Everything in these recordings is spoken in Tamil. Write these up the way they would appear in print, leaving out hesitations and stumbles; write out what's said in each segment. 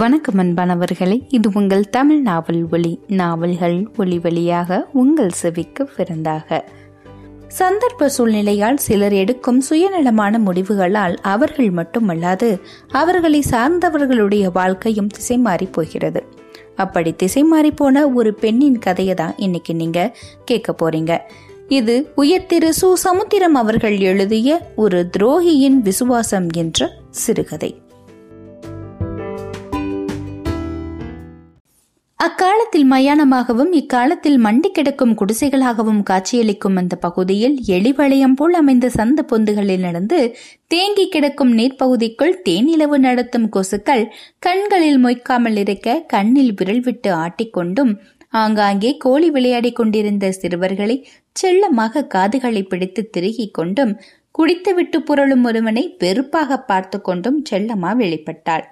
வணக்கம் அன்பானவர்களே, இது உங்கள் தமிழ் நாவல் ஒளி நாவல்கள் ஒளிவழியாக உங்கள் செவிக்கு விருந்தாக. சந்தர்ப்ப சூழ்நிலையால் சிலர் எடுக்கும் சுயநலமான முடிவுகளால் அவர்கள் மட்டுமல்லாது அவர்களை சார்ந்தவர்களுடைய வாழ்க்கையும் திசை மாறி போகிறது. அப்படி திசை மாறி போன ஒரு பெண்ணின் கதையை தான் இன்னைக்கு நீங்க கேட்க போறீங்க. இது உயர்திரு சு சமுத்திரம் அவர்கள் எழுதிய ஒரு துரோகியின் விசுவாசம் என்ற சிறுகதை. அக்காலத்தில் மயானமாகவும் இக்காலத்தில் மண்டி கிடக்கும் குடிசைகளாகவும் காட்சியளிக்கும் அந்த பகுதியில் எளிவளையம் போல் அமைந்த சந்த பொந்துகளில் நடந்து தேங்கி கிடக்கும் நீர்ப்பகுதிக்குள் தேனிலவு நடத்தும் கொசுக்கள் கண்களில் மொய்க்காமல் இருக்க கண்ணில் விரல் விட்டு ஆட்டிக்கொண்டும் ஆங்காங்கே கோழி விளையாடி கொண்டிருந்த சிறுவர்களை செல்லமாக காதுகளை பிடித்து திருகிக் கொண்டும் குடித்துவிட்டு புரளும் ஒருவனை வெறுப்பாக பார்த்து கொண்டும் செல்லமா வெளிப்பட்டாள்.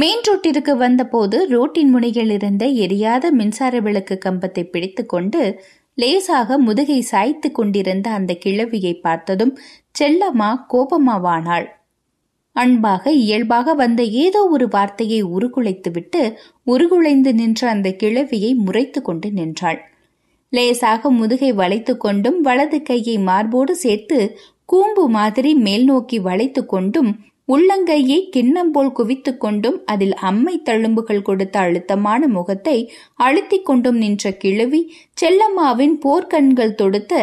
மெயின் ரோட்டிற்கு வந்தபோது ரோட்டின் முனையில் இருந்த எரியாத மின்சார விளக்கு கம்பத்தை பிடித்து கொண்டு லேசாக முதுகை சாய்த்து கொண்டிருந்த அந்த கிழவியை பார்த்ததும் செல்லம்மா கோபமாவானாள். அன்பாக இயல்பாக வந்த ஏதோ ஒரு வார்த்தையை உருகுலைத்துவிட்டு உருகுலைந்து நின்ற அந்த கிழவியை முறைத்து கொண்டு நின்றாள். லேசாக முதுகை வளைத்து கொண்டும் வலது கையை மார்போடு சேர்த்து கூம்பு மாதிரி மேல் நோக்கி வளைத்து கொண்டும் உள்ளங்கையை கிண்ணம்போல் குவித்து கொண்டும் அதில் அம்மை தழும்புகள் கொடுத்த அழுத்தமான முகத்தை அழுத்திக் கொண்டும் நின்ற கிழவி செல்லம்மாவின் போர்க்கண்கள் தொடுத்த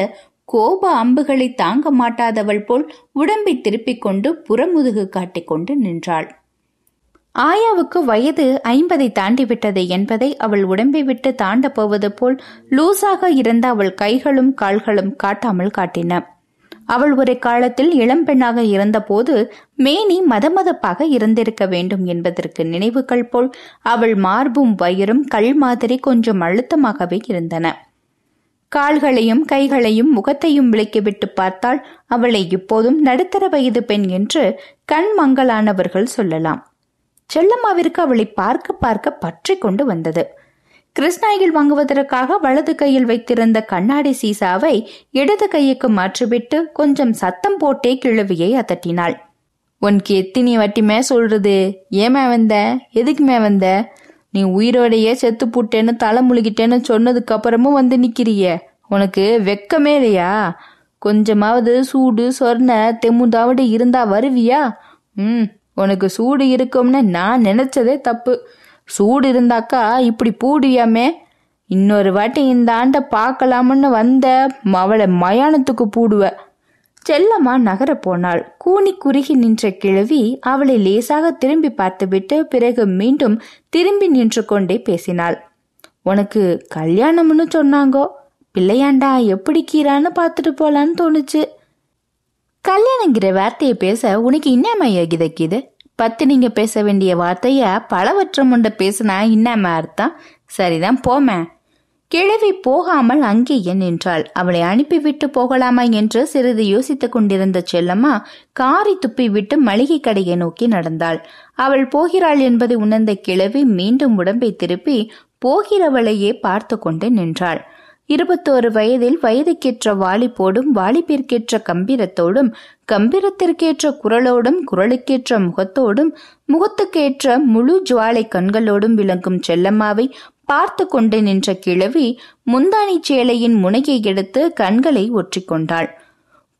கோப அம்புகளை தாங்க மாட்டாதவள் போல் உடம்பை திருப்பிக் கொண்டு புறமுதுகு காட்டிக்கொண்டு நின்றாள். ஆயாவுக்கு வயது 50 தாண்டிவிட்டது என்பதை அவள் உடம்பை விட்டு தாண்ட போவது போல் லூசாக இருந்த அவள் கைகளும் கால்களும் காட்டாமல் காட்டின. அவள் ஒரு காலத்தில் இளம்பெண்ணாக இருந்தபோது மேனி மதமதப்பாக இருந்திருக்க வேண்டும் என்பதற்கு நினைவுகள் போல் அவள் மார்பும் வயிறும் கல் மாதிரி கொஞ்சம் அழுத்தமாகவே இருந்தன. கால்களையும் கைகளையும் முகத்தையும் விளக்கிவிட்டு பார்த்தால் அவளை இப்போதும் நடுத்தர வயது பெண் என்று கண் மங்களானவர்கள் சொல்லலாம். செல்லம்மாவிற்கு அவளை பார்க்க பார்க்க பற்றி கொண்டு வந்தது. கிருஷ்ணாயில் வாங்குவதற்காக வலது கையில் வைத்திருந்த கண்ணாடி சீசாவை இடது கைக்கு மாற்றிவிட்டு கொஞ்சம் சத்தம் போட்டே கிழவியை அதட்டினாள். உனக்கு எத்தினி வட்டிமே சொல்றது? ஏமா வந்த? எதுக்குமே வந்த? நீ உயிரோடைய செத்து புட்டேன்னு தலை முழுகிட்டேன்னு சொன்னதுக்கு அப்புறமும் வந்து நிக்கிறிய, உனக்கு வெக்கமே இல்லையா? கொஞ்சமாவது சூடு சொர்ண தெமுதாவது இருந்தா வருவியா? உனக்கு சூடு இருக்கும்னு நான் நினைச்சதே தப்பு. சூடு இருந்தாக்கா இப்படி பூடுவியாமே. இன்னொரு வாட்டி இந்த ஆண்டை பார்க்கலாம்னு வந்த அவளை மயானத்துக்கு பூடுவ. செல்லம்மா நகர போனாள். கூனி குறுகி நின்ற கிழவி அவளை லேசாக திரும்பி பார்த்துவிட்டு பிறகு மீண்டும் திரும்பி நின்று கொண்டே பேசினாள். உனக்கு கல்யாணம்னு சொன்னாங்கோ, பிள்ளையாண்டா எப்படி கீரான்னு பார்த்துட்டு போலான்னு தோணுச்சு. கல்யாணங்கிற வார்த்தையை பேச உனக்கு இன்னமா யோகிதைக்குது? பத்து நீங்க பேச வேண்டிய வார்த்தைய பலவற்றம் ஒன்றை பேசினா இன்னமே அர்த்தம். சரிதான், போமே. கிழவி போகாமல் அங்கேயே நின்றாள். அவளை அனுப்பிவிட்டு போகலாமா என்று சிறிது யோசித்துக் கொண்டிருந்த செல்லம்மா காரை துப்பிவிட்டு மளிகை கடையை நோக்கி நடந்தாள். அவள் போகிறாள் என்பதை உணர்ந்த கிழவி மீண்டும் உடம்பை திருப்பி போகிறவளையே பார்த்து கொண்டு நின்றாள். 21 வயதில் வயதுக்கேற்ற வாலிபோடும் வாலிபிற்கேற்ற கம்பீரத்தோடும் கம்பீரத்திற்கேற்ற குரலோடும் குரலுக்கேற்ற முகத்தோடும் முகத்துக்கேற்ற முழு ஜுவாலை கண்களோடும் விளங்கும் செல்லம்மாவை பார்த்து கொண்டு நின்ற கிழவி முந்தானி சேலையின் முனையை எடுத்து கண்களை ஒற்றிக்கொண்டாள்.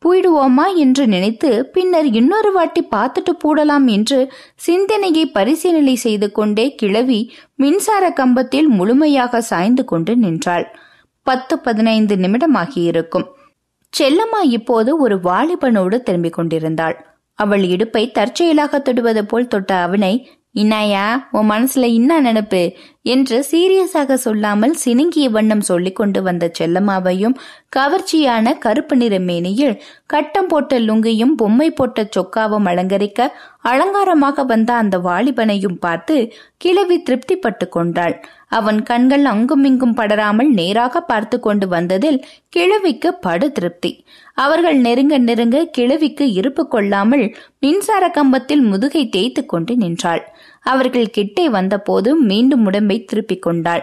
போயிடுவோமா என்று நினைத்து பின்னர் இன்னொரு வாட்டி பார்த்துட்டு போடலாம் என்று சிந்தனையை பரிசீலனை செய்து கொண்டே கிழவி மின்சார கம்பத்தில் முழுமையாக சாய்ந்து கொண்டு நின்றாள். 10-15 நிமிடமாகியிருக்கும். செல்லம்மா இப்போது ஒரு வாலிபனோடு திரும்பிக் கொண்டிருந்தாள். அவள் இடுப்பை தற்செயலாக தொடுவது போல் தொட்ட அவனை, இன்னாயா உன் மனசுல இன்னா நினப்பு என்று சீரியஸாக சொல்லாமல் சினுங்கிய வண்ணம் சொல்லிக் கொண்டு வந்த செல்லம்மாவையும் கவர்ச்சியான கருப்பு நிற மேனியில் கட்டம் போட்ட லுங்கியும் பொம்மை போட்ட சொக்காவும் அலங்கரிக்க அலங்காரமாக வந்த அந்த வாலிபனையும் பார்த்து கிழவி திருப்திப்பட்டு கொண்டாள். அவன் கண்கள் அங்குமிங்கும் படராமல் நேராக பார்த்து கொண்டு வந்ததில் கிழவிக்கு படு திருப்தி. அவர்கள் நெருங்க நெருங்க கிழவிக்கு இருப்பு கொள்ளாமல் மின்சார கம்பத்தில் முதுகை தேய்த்து கொண்டு நின்றாள். அவர்கள் கிட்டே வந்தபோது மீண்டும் உடம்பை திருப்பிக் கொண்டாள்.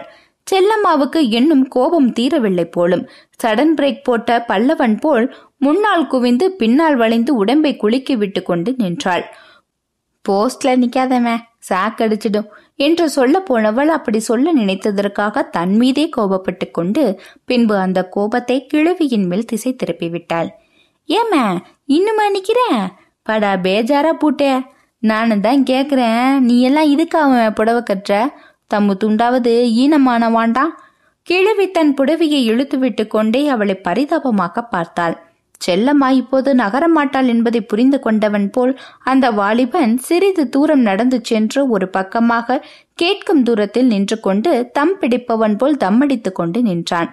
செல்லம்மாவுக்கு இன்னும் கோபம் தீரவில்லை போலும். சடன் பிரேக் போட்ட பல்லவன் போல் முன்னால் குவிந்து பின்னால் வளைந்து உடம்பை குலுக்கி விட்டு கொண்டு நின்றாள். போஸ்ட்ல நிக்காதமே, சாக்கடிச்சிடும் என்று சொல்ல போனவள் அப்படி சொல்ல நினைத்ததற்காக தன் மீதே கோபப்பட்டு கொண்டு பின்பு அந்த கோபத்தை கிழவியின் மேல் திசை திருப்பி விட்டாள். ஏமா இன்னுமா நிக்கிறேன், படா பேஜாரா பூட்டே. நானும் தான் கேக்குறேன், நீ எல்லாம் இதுக்காக புடவை கற்ற, தம்மு துண்டாவது ஈனமான வாண்டாம். கிழவி தன் புடவையை இழுத்து விட்டு கொண்டே அவளை பரிதாபமாக பார்த்தாள். செல்லம்மா இப்போது நகரமாட்டாள் என்பதை புரிந்து கொண்டவன் போல் அந்த வாலிபன் சிறிது தூரம் நடந்து சென்று ஒரு பக்கமாக கேட்கும் தூரத்தில் நின்று கொண்டு தம் பிடிப்பவன் போல் தம்மடித்து கொண்டு நின்றான்.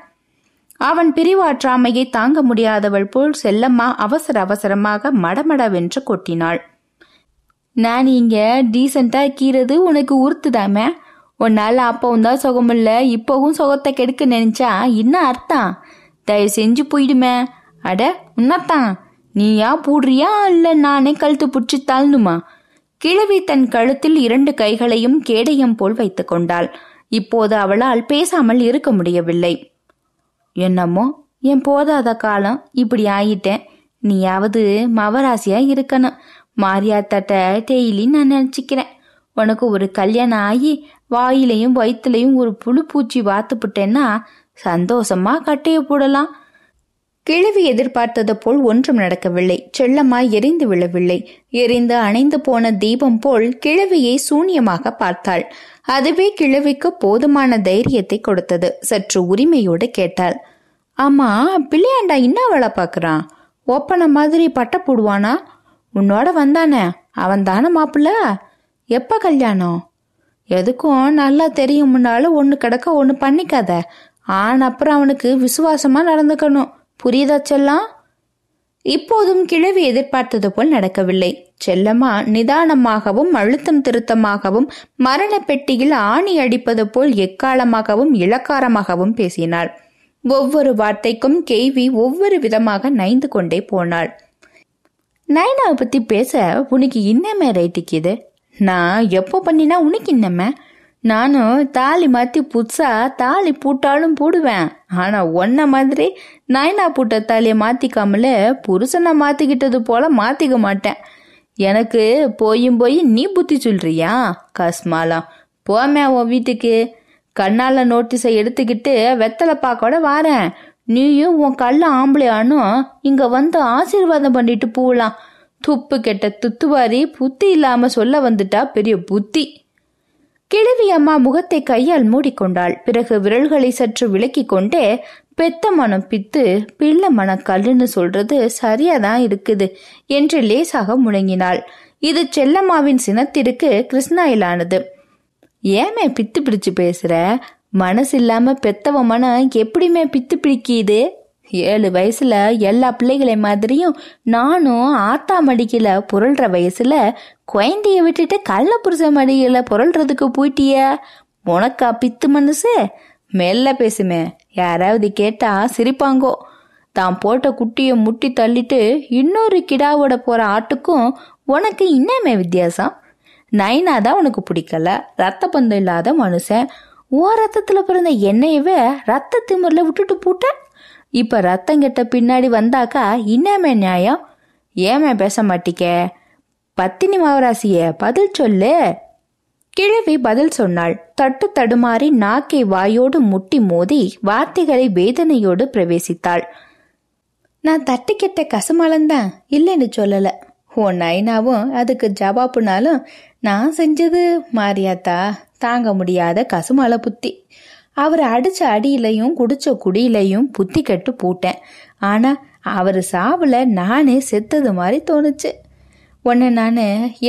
அவன் பிரிவாற்றாமையை தாங்க முடியாதவள் போல் செல்லம்மா அவசர அவசரமாக மடமடவென்று கொட்டினாள். நான் இங்க டீசெண்டா கீறது உனக்கு உறுத்துதாமே, உன்னால அப்பவும் தான் சுகமில்ல, இப்பவும் சுகத்தை கெடுக்க நினைச்சா என்ன அர்த்தம்? தயவு செஞ்சு போயிடுமே. அட உன்னத்தான், நீயா பூடுறியா இல்ல நானே கழுத்து பிடிச்சி தாழ்ந்துமா? கிழவி தன் கழுத்தில் இரண்டு கைகளையும் கேடயம் போல் வைத்து கொண்டாள். இப்போது அவளால் பேசாமல் இருக்க முடியவில்லை. என்னமோ என் போதாத காலம் இப்படி ஆயிட்டேன், நீயாவது மவராசியா இருக்கணும். மாரியாத்தாட்ட டெய்லி நான் நினைச்சுக்கிறேன், உனக்கு ஒரு கல்யாணம் ஆகி வாயிலையும் வயிற்றுலையும் ஒரு புழு பூச்சி வாத்துப்புட்டேன்னா சந்தோஷமா கட்டைய போடலாம். கிழவி எதிர்பார்த்தது போல் ஒன்றும் நடக்கவில்லை. செல்லம்மா எரிந்து விழவில்லை. எரிந்து அணைந்து போன தீபம் போல் கிழவியை சூன்யமாக பார்த்தாள். அதுவே கிழவிக்கு போதுமான தைரியத்தை கொடுத்தது. சற்று உரிமையோடு கேட்டாள், ஆமா பிள்ளையாண்டா இன்னும் வேலை பார்க்கறான், ஓப்பன மாதிரி பட்ட போடுவானா? உன்னோட வந்தானே அவன் தானே மாப்பிள்ள? எப்ப கல்யாணம்? எதுக்கும் நல்லா தெரியும், முன்னாலும் ஒன்று கிடக்க ஒன்று பண்ணிக்காத, ஆன அப்புறம் அவனுக்கு விசுவாசமா நடந்துக்கணும், புரியுதா செல்லம்? இப்போதும் கிழவி எதிர்பார்த்தது போல் நடக்கவில்லை. செல்லம்மா நிதானமாகவும் அழுத்தம் திருத்தமாகவும் மரண பெட்டியில் ஆணி அடிப்பது போல் எக்காலமாகவும் இளக்காரமாகவும் பேசினாள். ஒவ்வொரு வார்த்தைக்கும் கேள்வி ஒவ்வொரு விதமாக நைந்து கொண்டே போனாள். நைனாவை பத்தி பேச உனக்கு இன்னமே ரைட்டிக்குது, நான் எப்போ பண்ணினா உனக்கு இன்னமே? நானும் தாலி மாற்றி புதுசா தாலி பூட்டாலும் போடுவேன், ஆனா ஒன்ன மாதிரி நைனா பூட்ட தாலியை மாத்திக்காமல புருஷனை மாத்திக்கிட்டது போல மாத்திக்க மாட்டேன். எனக்கு போயும் போய் நீ புத்தி சொல்றியா? காஸ்மாலாம் போமே உன் வீட்டுக்கு, கண்ணால நோட்டீஸை எடுத்துக்கிட்டு வெத்தலை பாக்கோட வாரேன், நீயும் உன் கள்ள ஆம்பளையானும் இங்க வந்து ஆசீர்வாதம் பண்ணிட்டு போகலாம். துப்பு கெட்ட துத்துவாரி புத்தி இல்லாம சொல்ல வந்துட்டா பெரிய புத்தி. கிழவி அம்மா முகத்தை கையால் மூடிக்கொண்டாள். பிறகு விரல்களை சற்று விலக்கி கொண்டே, பெத்த மனம் பித்து பிள்ளை மன கல்லுன்னு சொல்றது சரியாதான் இருக்குது என்று லேசாக முழங்கினாள். இது செல்லம்மாவின் சினத்திற்கு கிருஷ்ணாயிலானது. ஏமே பித்து பிடிச்சு பேசுற, மனசு இல்லாம பெத்தவ மனம் எப்படியுமே பித்து பிடிக்கிது. 7 வயசுல எல்லா பிள்ளைகளை மாதிரியும் நானும் ஆத்தா மடிக்கல புரள்ற வயசுல குழந்தைய விட்டுட்டு கள்ள புருஷ மடிக்கல புரள்றதுக்கு போயிட்டிய, உனக்கா பித்து மனசு? மெல்ல பேசுமே, யாராவது கேட்டா சிரிப்பாங்கோ. தான் போட்ட குட்டியை முட்டி தள்ளிட்டு இன்னொரு கிடாவோட போற ஆட்டுக்கும் உனக்கு இன்னமே வித்தியாசம். நைனாதான் உனக்கு பிடிக்கல, ரத்த பந்தம் இல்லாத மனுஷன். ஓ ரத்தத்துல பிறந்த என்னையவே ரத்த திமிரில விட்டுட்டு போட்ட, இப்ப ரத்தம் கெட்ட பின்னாடி வந்தாக்கா இன்னமே நியாயம்? ஏமே பேச மாட்டிக்க, பத்தினி மவராசியே பதில் சொல்லு. கிழவி பதில் சொன்னாள். தட்டு தடுமாறி நாக்கை வாயோடு முட்டி மோதி வார்த்தைகளை வேதனையோடு பிரவேசித்தாள். நான் தட்டு கெட்ட கசுமலந்தான், இல்லைன்னு சொல்லல. ஓ நைனாவும் அதுக்கு ஜவாப்புனாலும் நான் செஞ்சது மாரியாத்தா தாங்க முடியாத கசுமலை புத்தி. அவரை அடிச்ச அடியிலையும் குடிச்ச குடியிலையும் புத்தி கட்டு போட்டேன், ஆனா அவர் சாவுல நானே செத்தது மாதிரி தோணுச்சு. உன்னை நான்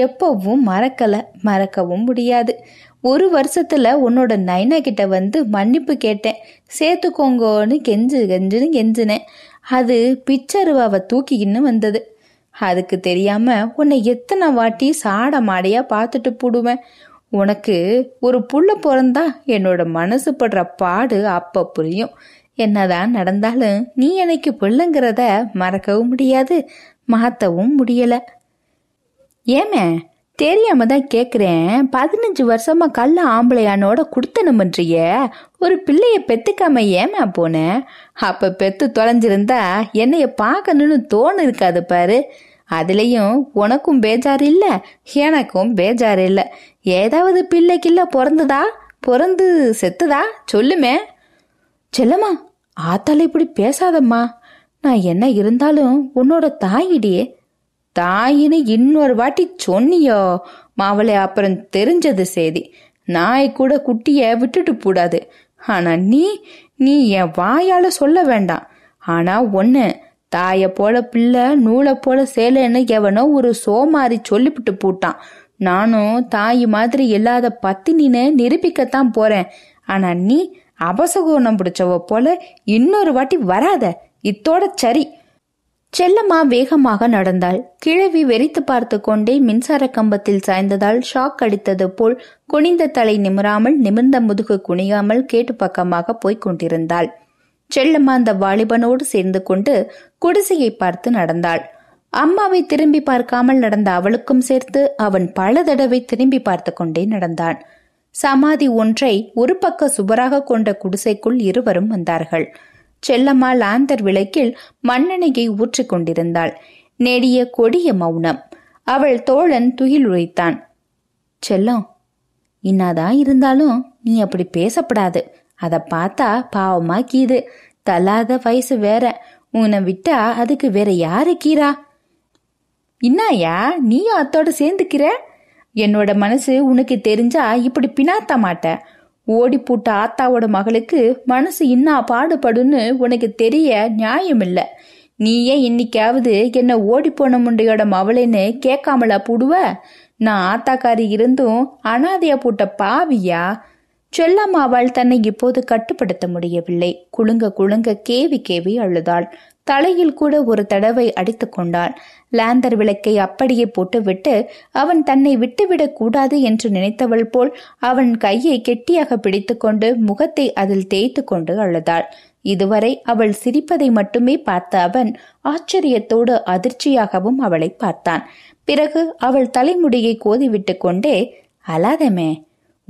எப்பவும் மறக்கல, மறக்கவும் முடியாது. 1 வருஷத்துல உன்னோட நைனா கிட்ட வந்து மன்னிப்பு கேட்டேன், சேர்த்துக்கோங்கன்னு கெஞ்சினேன். அது பிச்சருவாவை தூக்கிக்கின்னு வந்தது. அதுக்கு தெரியாம உன்னை எத்தனை வாட்டி சாட மாடையா பார்த்துட்டு போடுவேன். உனக்கு ஒரு புள்ள பிறந்தா என்னோட மனசு படுற பாடு அப்ப புரியும். என்னதான் நடந்தாலும் நீ எனக்கு பிள்ளைங்கிறத மறக்கவும் முடியாது, மாத்தவும் முடியல. ஏமே தெரியாம தான் கேக்குறேன், 15 வருஷமா கள்ள ஆம்பளையானோட குடுத்தனம் பண்றிய, ஒரு பிள்ளைய பெத்துக்காம ஏமா போன? அப்ப பெத்து தொலைஞ்சிருந்தா என்னைய பார்க்கணும்னு தோணு இருக்காது பாரு. அதுலேயும் உனக்கும் பேஜார் இல்லை, எனக்கும் பேஜார் இல்லை. ஏதாவது பிள்ளைக்குள்ள பிறந்துதா, பிறந்து செத்துதா சொல்லுமே. செல்லம்மா, ஆத்தால இப்படி பேசாதம்மா, நான் என்ன இருந்தாலும் உன்னோட தாயிடியே. தாயின்னு இன்னொரு வாட்டி சொன்னியோ மாவளை, அப்புறம் தெரிஞ்சது செய்தி. நாய் கூட குட்டிய விட்டுட்டு கூடாது. ஆனா நீ என் வாயால சொல்ல வேண்டாம். ஆனா ஒண்ணு, தாயை போல பிள்ளை நூலை போல சேலைன்னு எவனோ ஒரு சோமாரி சொல்லிவிட்டு போட்டான். நானும் தாய் மாதிரி இல்லாத பத்தினின்னு நிரூபிக்கத்தான் போறேன். ஆனா நீ அபசகுணம் பிடிச்சவ போல இன்னொரு வாட்டி வராத, இத்தோட சரி. செல்லம்மா வேகமாக நடந்தாள். கிழவி வெறித்து பார்த்து கொண்டே மின்சார கம்பத்தில் சாய்ந்ததால் ஷாக் அடித்தது போல் குனிந்த தலை நிமிராமல், நிமிர்ந்த முதுகு குனியாமல் கேட்டு பக்கமாக போய்க் கொண்டிருந்தாள். செல்லம்மா அந்த வாலிபனோடு சேர்ந்து கொண்டு குடிசையை பார்த்து நடந்தாள். அம்மாவை திரும்பி பார்க்காமல் நடந்த அவளுக்கும் சேர்த்து அவன் பல தடவை திரும்பி பார்த்து கொண்டே நடந்தான். சமாதி ஒன்றை ஒரு பக்க சுவராக கொண்ட குடிசைக்குள் இருவரும் வந்தார்கள். செல்லம்மா லாந்தர் விளக்கில் மண்ணெண்ணையை ஊற்றி கொண்டிருந்தாள். நெடிய கொடிய மௌனம். அவள் தோழன் துயில் உழைத்தான். செல்லம், இன்னாதான் இருந்தாலும் நீ அப்படி பேசப்படாது. அதை பார்த்தா பாவமா கீது. தள்ளாத வயசு வேற, உன்னை விட்டா அதுக்கு வேற யாரு கீரா? இன்னாயா நீயும் அத்தோட சேர்ந்துக்கிற? என்னோட மனசு உனக்கு தெரிஞ்சா இப்படி பினாத்த மாட்ட. ஓடி போட்ட ஆத்தாவோட மகளுக்கு மனசு இன்னா பாடுபடுன்னு உனக்கு தெரிய நியாயம் இல்லை. நீயே இன்னைக்காவது என்ன ஓடி போன முண்டையோட மவளைன்னு கேட்காமலா போடுவ? நான் ஆத்தாக்காரி இருந்தும் அனாதையா போட்ட பாவியா? செல்லம்மாவால் தன்னை இப்போது கட்டுப்படுத்த முடியவில்லை. குலுங்க குலுங்க கேவி கேவி அழுதாள். தலையில் கூட ஒரு தடவை அடித்து கொண்டாள். லாந்தர் விளக்கை அப்படியே போட்டுவிட்டு அவன் தன்னை விட்டுவிடக் கூடாது என்று நினைத்தவள் போல் அவன் கையை கெட்டியாக பிடித்து கொண்டு முகத்தை அதில் தேய்த்து கொண்டு அழுதாள். இதுவரை அவள் சிரிப்பதை மட்டுமே பார்த்த அவன் ஆச்சரியத்தோடு அதிர்ச்சியாகவும் அவளை பார்த்தான். பிறகு அவள் தலைமுடியை கோதிவிட்டு கொண்டே, அழாதமே,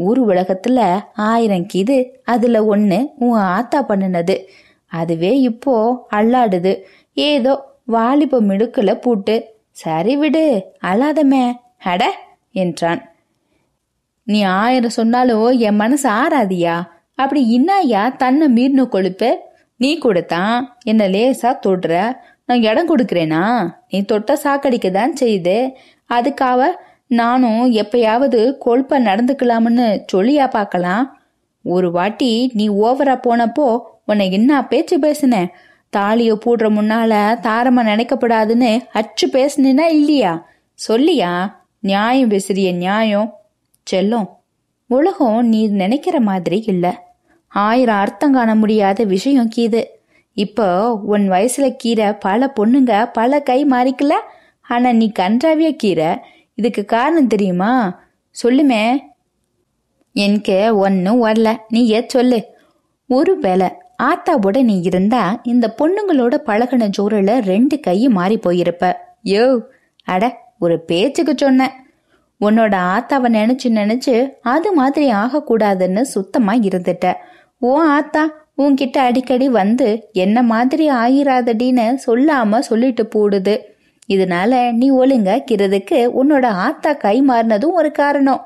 ஊர் உலகத்துல 1000 கீது, அதுல ஒண்ணு உன் ஆத்தா பண்ணுனது. அதுவே இப்போ அல்லாடுது, ஏதோ வாலிப மிடுக்குல பூட்டு. சரி விடு, அல்லாதமே, அட என்றான். நீ 1000 சொன்னாலும் என் மனசு ஆறாதியா? அப்படி இன்னாயா தன்னை மீறின கொழுப்பு? நீ கொடுத்தான் என்ன லேசா தொடுற, நான் இடம் கொடுக்கிறேனா? நீ தொட்ட சாக்கடிக்கதான் செய்யுது. அதுக்காக நானும் எப்பயாவது கொழுப்பா நடந்துக்கலாம்னு சொல்லியா பார்க்கலாம்? ஒரு வாட்டி நீ ஓவரா போனப்போ உன்னை என்ன பேச்சு பேசினேன்? தாலியை போடுற முன்னால தாரமா நினைக்கப்படாதுன்னு அச்சு பேசினா இல்லையா? சொல்லியா? நியாயம் பேசுறிய நியாயம். செல்லும், உலகம் நீ நினைக்கிற மாதிரி இல்லை. 1000 அர்த்தம் காண முடியாத விஷயம் கீது. இப்போ உன் வயசுல கீரை பல பொண்ணுங்க பல கை மாறிக்கல. ஆனா நீ கன்றாவியா கீரை. இதுக்கு காரணம் தெரியுமா? சொல்லுமே. எனக்கு ஒன்னும் வரல, நீ ஏ சொல்லு. ஒரு வேலை ஆத்தாவோட நீ இருந்தா இந்த பொண்ணுங்களோட பழகின ஜோரில 2 கையும் மாறி போயிருப்ப. யோ அட, ஒரு பேச்சுக்கு சொன்ன. உன்னோட ஆத்தாவை நினைச்சு நினைச்சு அது மாதிரி ஆகக்கூடாதுன்னு சுத்தமா இருந்துட்ட. ஓ ஆத்தா உன்கிட்ட அடிக்கடி வந்து என்ன மாதிரி ஆயிராதடின்னு சொல்லாம சொல்லிட்டு போடுது. இதனால நீ ஒழுங்கா கிறதுக்கு உன்னோட ஆத்தா கை மாறினதும் ஒரு காரணம்.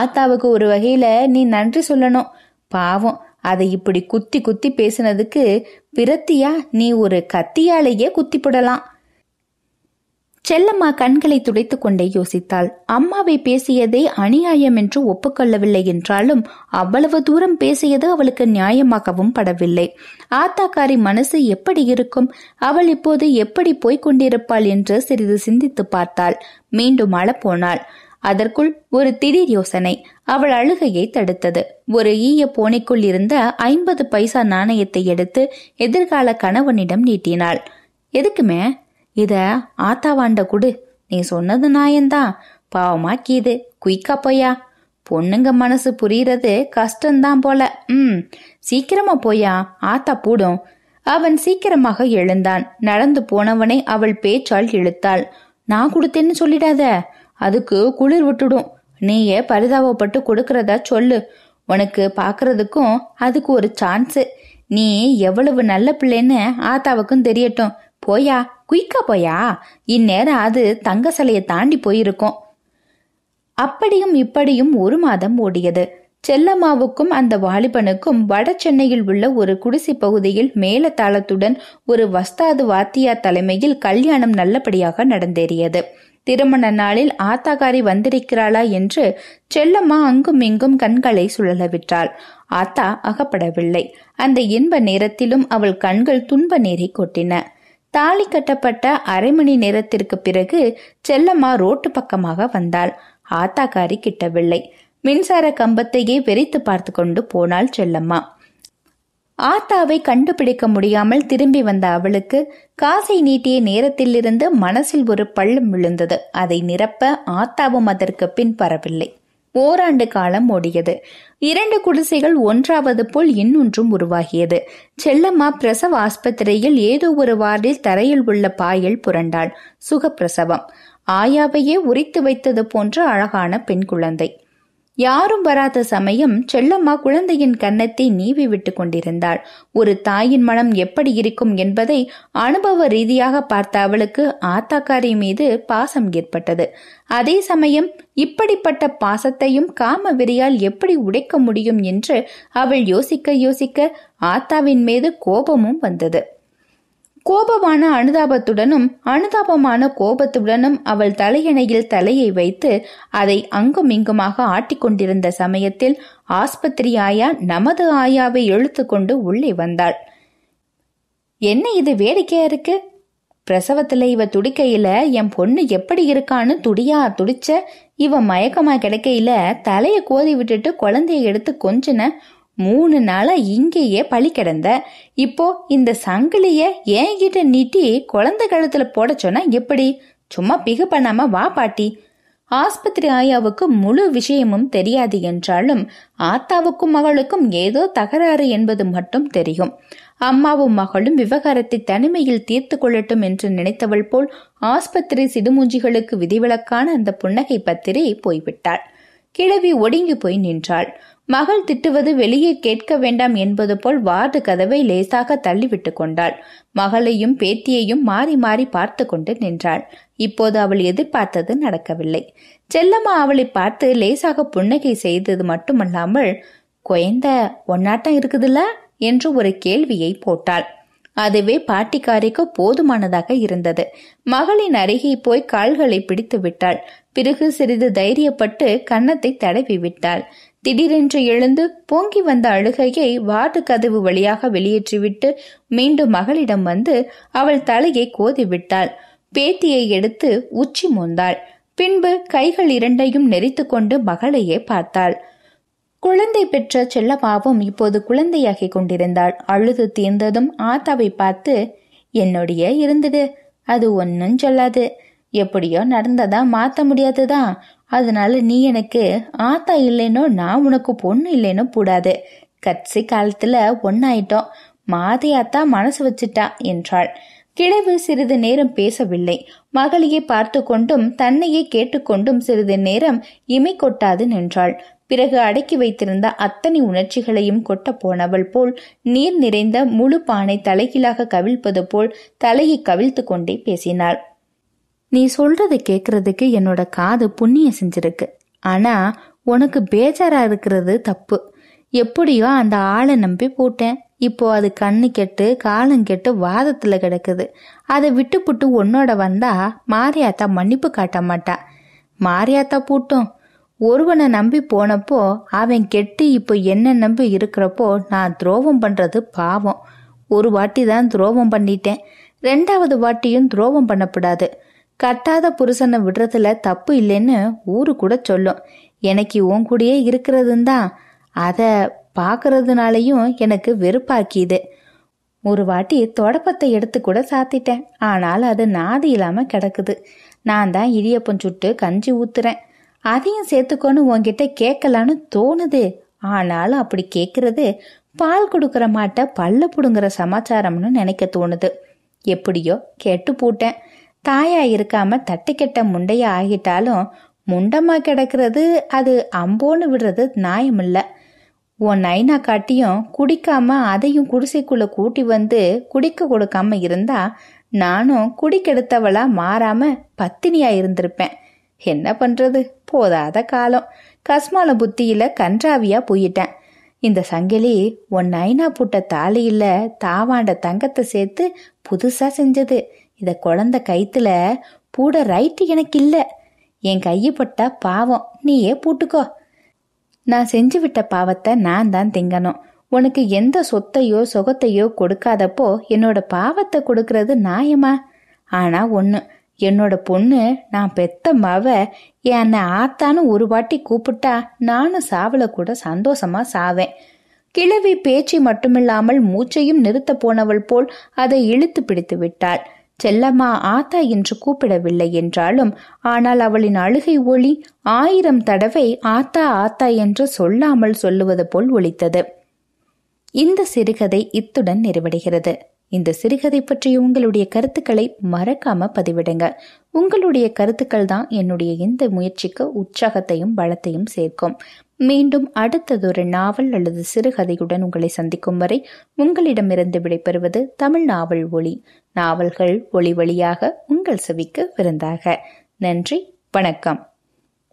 ஆத்தாவுக்கு ஒரு வகையில நீ நன்றி சொல்லணும். பாவம், அதை இப்படி குத்தி குத்தி பேசினதுக்கு விரத்தியா நீ ஒரு கத்தியாலேயே குத்தி போடலாம். செல்லம்மா கண்களை துடைத்து கொண்டே யோசித்தாள். அம்மாவை பேசியதை அநியாயம் என்று ஒப்புக்கொள்ளவில்லை என்றாலும் அவ்வளவு தூரம் பேசியது அவளுக்கு நியாயமாகவும் படவில்லை. ஆத்தாக்காரி மனசு எப்படி இருக்கும், அவள் இப்போது எப்படி போய்கொண்டிருப்பாள் என்று சிறிது சிந்தித்து பார்த்தாள். மீண்டும் அழப்போனாள். அதற்குள் ஒரு திடீர் யோசனை அவள் அழுகையை தடுத்தது. ஒரு ஈய போனைக்குள் இருந்த 50 பைசா நாணயத்தை எடுத்து எதிர்கால கணவனிடம் நீட்டினாள். எதுக்குமே? இத ஆத்தாவாண்ட குடு, நீ சொன்னது நாயந்தான். பாவமா கீது, குயிக்கா போயா. பொண்ணுங்க மனசு புரியறது கஷ்டம்தான் போல. சீக்கிரமா போயா, ஆத்தா பூடும். அவன் சீக்கிரமாக எழுந்தான். நடந்து போனவனை அவள் பேச்சால் இழுத்தாள். நான் கொடுத்தேன்னு சொல்லிடாத, அதுக்கு குளிர் விட்டுடும். நீயே பரிதாபப்பட்டு கொடுக்கறதா சொல்லு. உனக்கு பாக்குறதுக்கும் அதுக்கு ஒரு சான்ஸு. நீ எவ்வளவு நல்ல பிள்ளைன்னு ஆத்தாவுக்கும் தெரியட்டும். போயா, குயிக்கா போயா, இந்நேரம் அது தங்க சிலையை தாண்டி போயிருக்கோம். அப்படியும் இப்படியும் ஒரு மாதம் ஓடியது. செல்லம்மாவுக்கும் அந்த வாலிபனுக்கும் வட சென்னையில் உள்ள ஒரு குடிசை பகுதியில் மேலதாளத்துடன் ஒரு வஸ்தாது வாத்தியா தலைமையில் கல்யாணம் நல்லபடியாக நடந்தேறியது. திருமண நாளில் ஆத்தாக்காரி வந்திருக்கிறாளா என்று செல்லம்மா அங்கும் இங்கும் கண்களை சுழலவிட்டாள். ஆத்தா அகப்படவில்லை. அந்த இன்ப நேரத்திலும் அவள் கண்கள் துன்ப நீரை கொட்டின. தாலி கட்டப்பட்ட அரை மணி நேரத்திற்கு பிறகு செல்லம்மா ரோட்டு பக்கமாக வந்தாள். ஆத்தாக்காரி கிட்டவில்லை. மின்சார கம்பத்தையே வெறித்து பார்த்து கொண்டு போனாள் செல்லம்மா. ஆத்தாவை கண்டுபிடிக்க முடியாமல் திரும்பி வந்த அவளுக்கு காசை நீட்டிய நேரத்திலிருந்து மனசில் ஒரு பள்ளம் விழுந்தது. அதை நிரப்ப ஆத்தாவும் அதற்கு பின் பரவில்லை. ஓராண்டு காலம் ஓடியது. இரண்டு குடிசைகள் ஒன்றாவது போல் இன்னொன்றும் உருவாகியது. செல்லம்மா பிரசவ ஆஸ்பத்திரியில் ஏதோ ஒரு வார்டில் தரையில் உள்ள பாயில் புரண்டாள். சுகப்பிரசவம். ஆயாவையே உரித்து வைத்தது போன்ற அழகான பெண் குழந்தை. யாரும் வராத சமயம் செல்லம்மா குழந்தையின் கன்னத்தை நீவி விட்டு கொண்டிருந்தாள். ஒரு தாயின் மனம் எப்படி இருக்கும் என்பதை அனுபவ ரீதியாக பார்த்த அவளுக்கு ஆத்தாக்காரி மீது பாசம் ஏற்பட்டது. அதே சமயம் இப்படிப்பட்ட பாசத்தையும் காம வெறியால் எப்படி உடைக்க முடியும் என்று அவள் யோசிக்க யோசிக்க ஆத்தாவின் மீது கோபமும் வந்தது. கோபமான அனுதாபத்துடனும் அனுதாபமான கோபத்துடனும் அவள் தலையணையில் தலையை வைத்து அதை அங்கும் இங்குமாக ஆட்டிக்கொண்டிருந்த சமயத்தில் ஆஸ்பத்திரி ஆயா நமது ஆயாவை இழுத்து கொண்டு உள்ளே வந்தாள். என்ன இது வேடிக்கையா இருக்கு? பிரசவத்துல இவ துடிக்கையில என் பொண்ணு எப்படி இருக்கான்னு துடியா துடிச்ச, இவ மயக்கமா கிடைக்கையில தலையை கோதி விட்டுட்டு குழந்தைய எடுத்து கொஞ்சின, 3 நாளா இங்கேயே பழி கிடந்த, இப்போ இந்த சங்கிலிய ஏங்கிட்ட நீட்டி குழந்தை கழுத்துல போட சொன்னா எப்படி? சும்மா பிகு பண்ணாம வா பாட்டி. ஆஸ்பத்திரி ஆயாவுக்கு முழு விஷயமும் தெரியாது என்றாலும் ஆத்தாவுக்கும் மகளுக்கும் ஏதோ தகராறு என்பது மட்டும் தெரியும். அம்மாவும் மகளும் விவகாரத்தை தனிமையில் தீர்த்து கொள்ளட்டும் என்று நினைத்தவள் போல் ஆஸ்பத்திரி சிடுமூஞ்சிகளுக்கு விதிவிலக்கான அந்த புன்னகை பத்திரை போய்விட்டாள். கிழவி ஒடுங்கி போய் நின்றாள். மகள் திட்டுவது வெளியே கேட்க வேண்டாம் என்பது போல் வார்டு கதவை லேசாக தள்ளிவிட்டு கொண்டாள். மகளையும் பேத்தியையும் மாறி மாறி பார்த்து கொண்டு நின்றாள். இப்போது அவள் எதிர்பார்த்தது நடக்கவில்லை. செல்லம்மா அவளை பார்த்து லேசாக புன்னகை செய்தது மட்டுமல்லாமல், குயந்த ஒன்னாட்டம் இருக்குதுல்ல என்று ஒரு கேள்வியை போட்டாள். அதுவே பாட்டிக்காரிக்கு போதுமானதாக இருந்தது. மகளின் அருகே போய் கால்களை பிடித்து விட்டாள். பிறகு சிறிது தைரியப்பட்டு கன்னத்தை தடவி விட்டாள். திடீரென்று எழுந்து பொங்கி வந்த அழுகையை வார்டு கதவு வழியாக வெளியேற்றிவிட்டு மீண்டும் மகளிடம் வந்து அவள் தலையை கோதிவிட்டாள். பேத்தியை எடுத்து உச்சி மோந்தாள். பின்பு கைகள் இரண்டையும் நெறித்து கொண்டு மகளையே பார்த்தாள். குழந்தை பெற்ற செல்லம்மாவும் இப்போது குழந்தையாகி கொண்டிருந்தாள். அழுது தீர்ந்ததும் ஆத்தாவை பார்த்து, என்னோடைய இருந்தது, அது ஒன்னும் சொல்லாது, எப்படியோ நடந்ததா மாத்த முடியாதுதான், அதனால நீ எனக்கு ஆத்தா இல்லைனோ நான் உனக்கு பொண்ணு இல்லைனோ போடாது, கட்சி காலத்துல ஒன்னாயிட்டோம், மாதையாத்தா மனசு வச்சுட்டா என்றாள். கிழவு சிறிது நேரம் பேசவில்லை. மகளையே பார்த்து கொண்டும் தன்னையே கேட்டுக்கொண்டும் சிறிது நேரம் இமை கொட்டாது நின்றாள். பிறகு அடக்கி வைத்திருந்த அத்தனை உணர்ச்சிகளையும் கொட்ட போனவள் போல் நீர் நிறைந்த முழு பானை தலைகீழாக கவிழ்ப்பது போல் தலையை கவிழ்த்து கொண்டே பேசினாள். நீ சொல்றது கேட்கறதுக்கு என்னோட காது புண்ணியம் செஞ்சிருக்கு, ஆனா உனக்கு பேஜாரா இருக்கிறது தப்பு. எப்படியோ அந்த ஆளை நம்பி போட்டேன். இப்போ அது கண்ணு கெட்டு காலம் கெட்டு வாதத்துல கிடக்குது. அதை விட்டு புட்டு உன்னோட வந்தா மாரியாத்தா மன்னிப்பு காட்ட மாட்டா. மாரியாத்தா பூட்டும், ஒருவனை நம்பி போனப்போ அவன் கெட்டு இப்போ என்ன நம்பி இருக்கிறப்போ நான் துரோகம் பண்றது பாவம். ஒரு வாட்டி தான் துரோகம் பண்ணிட்டேன், 2வது வாட்டியும் துரோகம் பண்ணப்படாது. கட்டாத புருஷனை விடுறதுல தப்பு இல்லைன்னு ஊரு கூட சொல்லும். எனக்கு உன் கூடயே இருக்கிறதுந்தான், அதை பார்க்கறதுனாலையும் எனக்கு வெறுப்பாக்கிது. ஒரு வாட்டி தொடப்பத்தை எடுத்து கூட சாத்திட்டேன், ஆனால் அது நாதி இல்லாம கிடக்குது. நான் தான் இடியப்பம் சுட்டு கஞ்சி ஊத்துறேன், அதையும் சேர்த்துக்கொண்டு உன்கிட்ட கேட்கலான்னு தோணுது, ஆனாலும் அப்படி கேட்கறது பால் கொடுக்குற மாட்ட பல்ல புடுங்குற சமாச்சாரம்னு நினைக்க தோணுது. எப்படியோ கேட்டு போட்டேன். தாயா இருக்காம தட்டுக்கெட்ட முண்டைய ஆகிட்டாலும் முண்டமா கிடக்கிறது, அது அம்போன்னு விடுறது நியாயமில்ல. உன் நைனா காட்டியும் குடிக்காம அதையும் குடிசைக்குள்ள கூட்டி வந்து குடிக்க கொடுக்காம இருந்தா நானும் குடிக்கெடுத்தவளா மாறாம பத்தினியா இருந்திருப்பேன். என்ன பண்றது, போதாத காலம். கஸ்மால புத்தியில கன்றாவியா போயிட்டேன். இந்த சங்கிலி உன் நைனா பூட்ட தாலியில தாவாண்ட தங்கத்தை சேர்த்து புதுசா செஞ்சது. இத குழந்தை கைத்துல பூட ரைட்டு எனக்கு இல்ல. என் கையப்பட்டா பாவம், நீயே பூட்டுக்கோ. நான் செஞ்சு விட்ட பாவத்தை நான் தான் திங்கணும். உனக்கு எந்த சொத்தையோ சொகத்தையோ கொடுக்காதப்போ என்னோட பாவத்தை கொடுக்கறது நியாயமா? ஆனா ஒண்ணு, என்னோட பொண்ணு நான் பெத்த மவ என்னை ஆத்தான்னு ஒரு வாட்டி கூப்பிட்டா நானும் சாவல கூட சந்தோஷமா சாவேன். கிழவி பேச்சு மட்டுமில்லாமல் மூச்சையும் நிறுத்த போனவள் போல் அதை இழுத்து பிடித்து விட்டாள். செல்லம்மா ஆத்தா என்று கூப்பிடவில்லை என்றாலும், ஆனால் அவளின் அழுகை ஒளி 1000 தடவை ஆத்தா ஆத்தா என்று சொல்லாமல் சொல்லுவது போல் ஒலித்தது. இந்த சிறுகதை இத்துடன் நிறைவடைகிறது. இந்த சிறுகதை பற்றிய உங்களுடைய கருத்துக்களை மறக்காம பதிவிடுங்க. உங்களுடைய கருத்துக்கள் தான் என்னுடைய இந்த முயற்சிக்கு உற்சாகத்தையும் பலத்தையும் சேர்க்கும். மீண்டும் அடுத்ததொரு நாவல் அல்லது சிறுகதையுடன் உங்களை சந்திக்கும் வரை உங்களிடமிருந்து விடைபெறுவது தமிழ் நாவல் ஒளி. நாவல்கள் ஒளி வழியாக உங்கள் செவிக்கு விருந்தாக. நன்றி, வணக்கம்.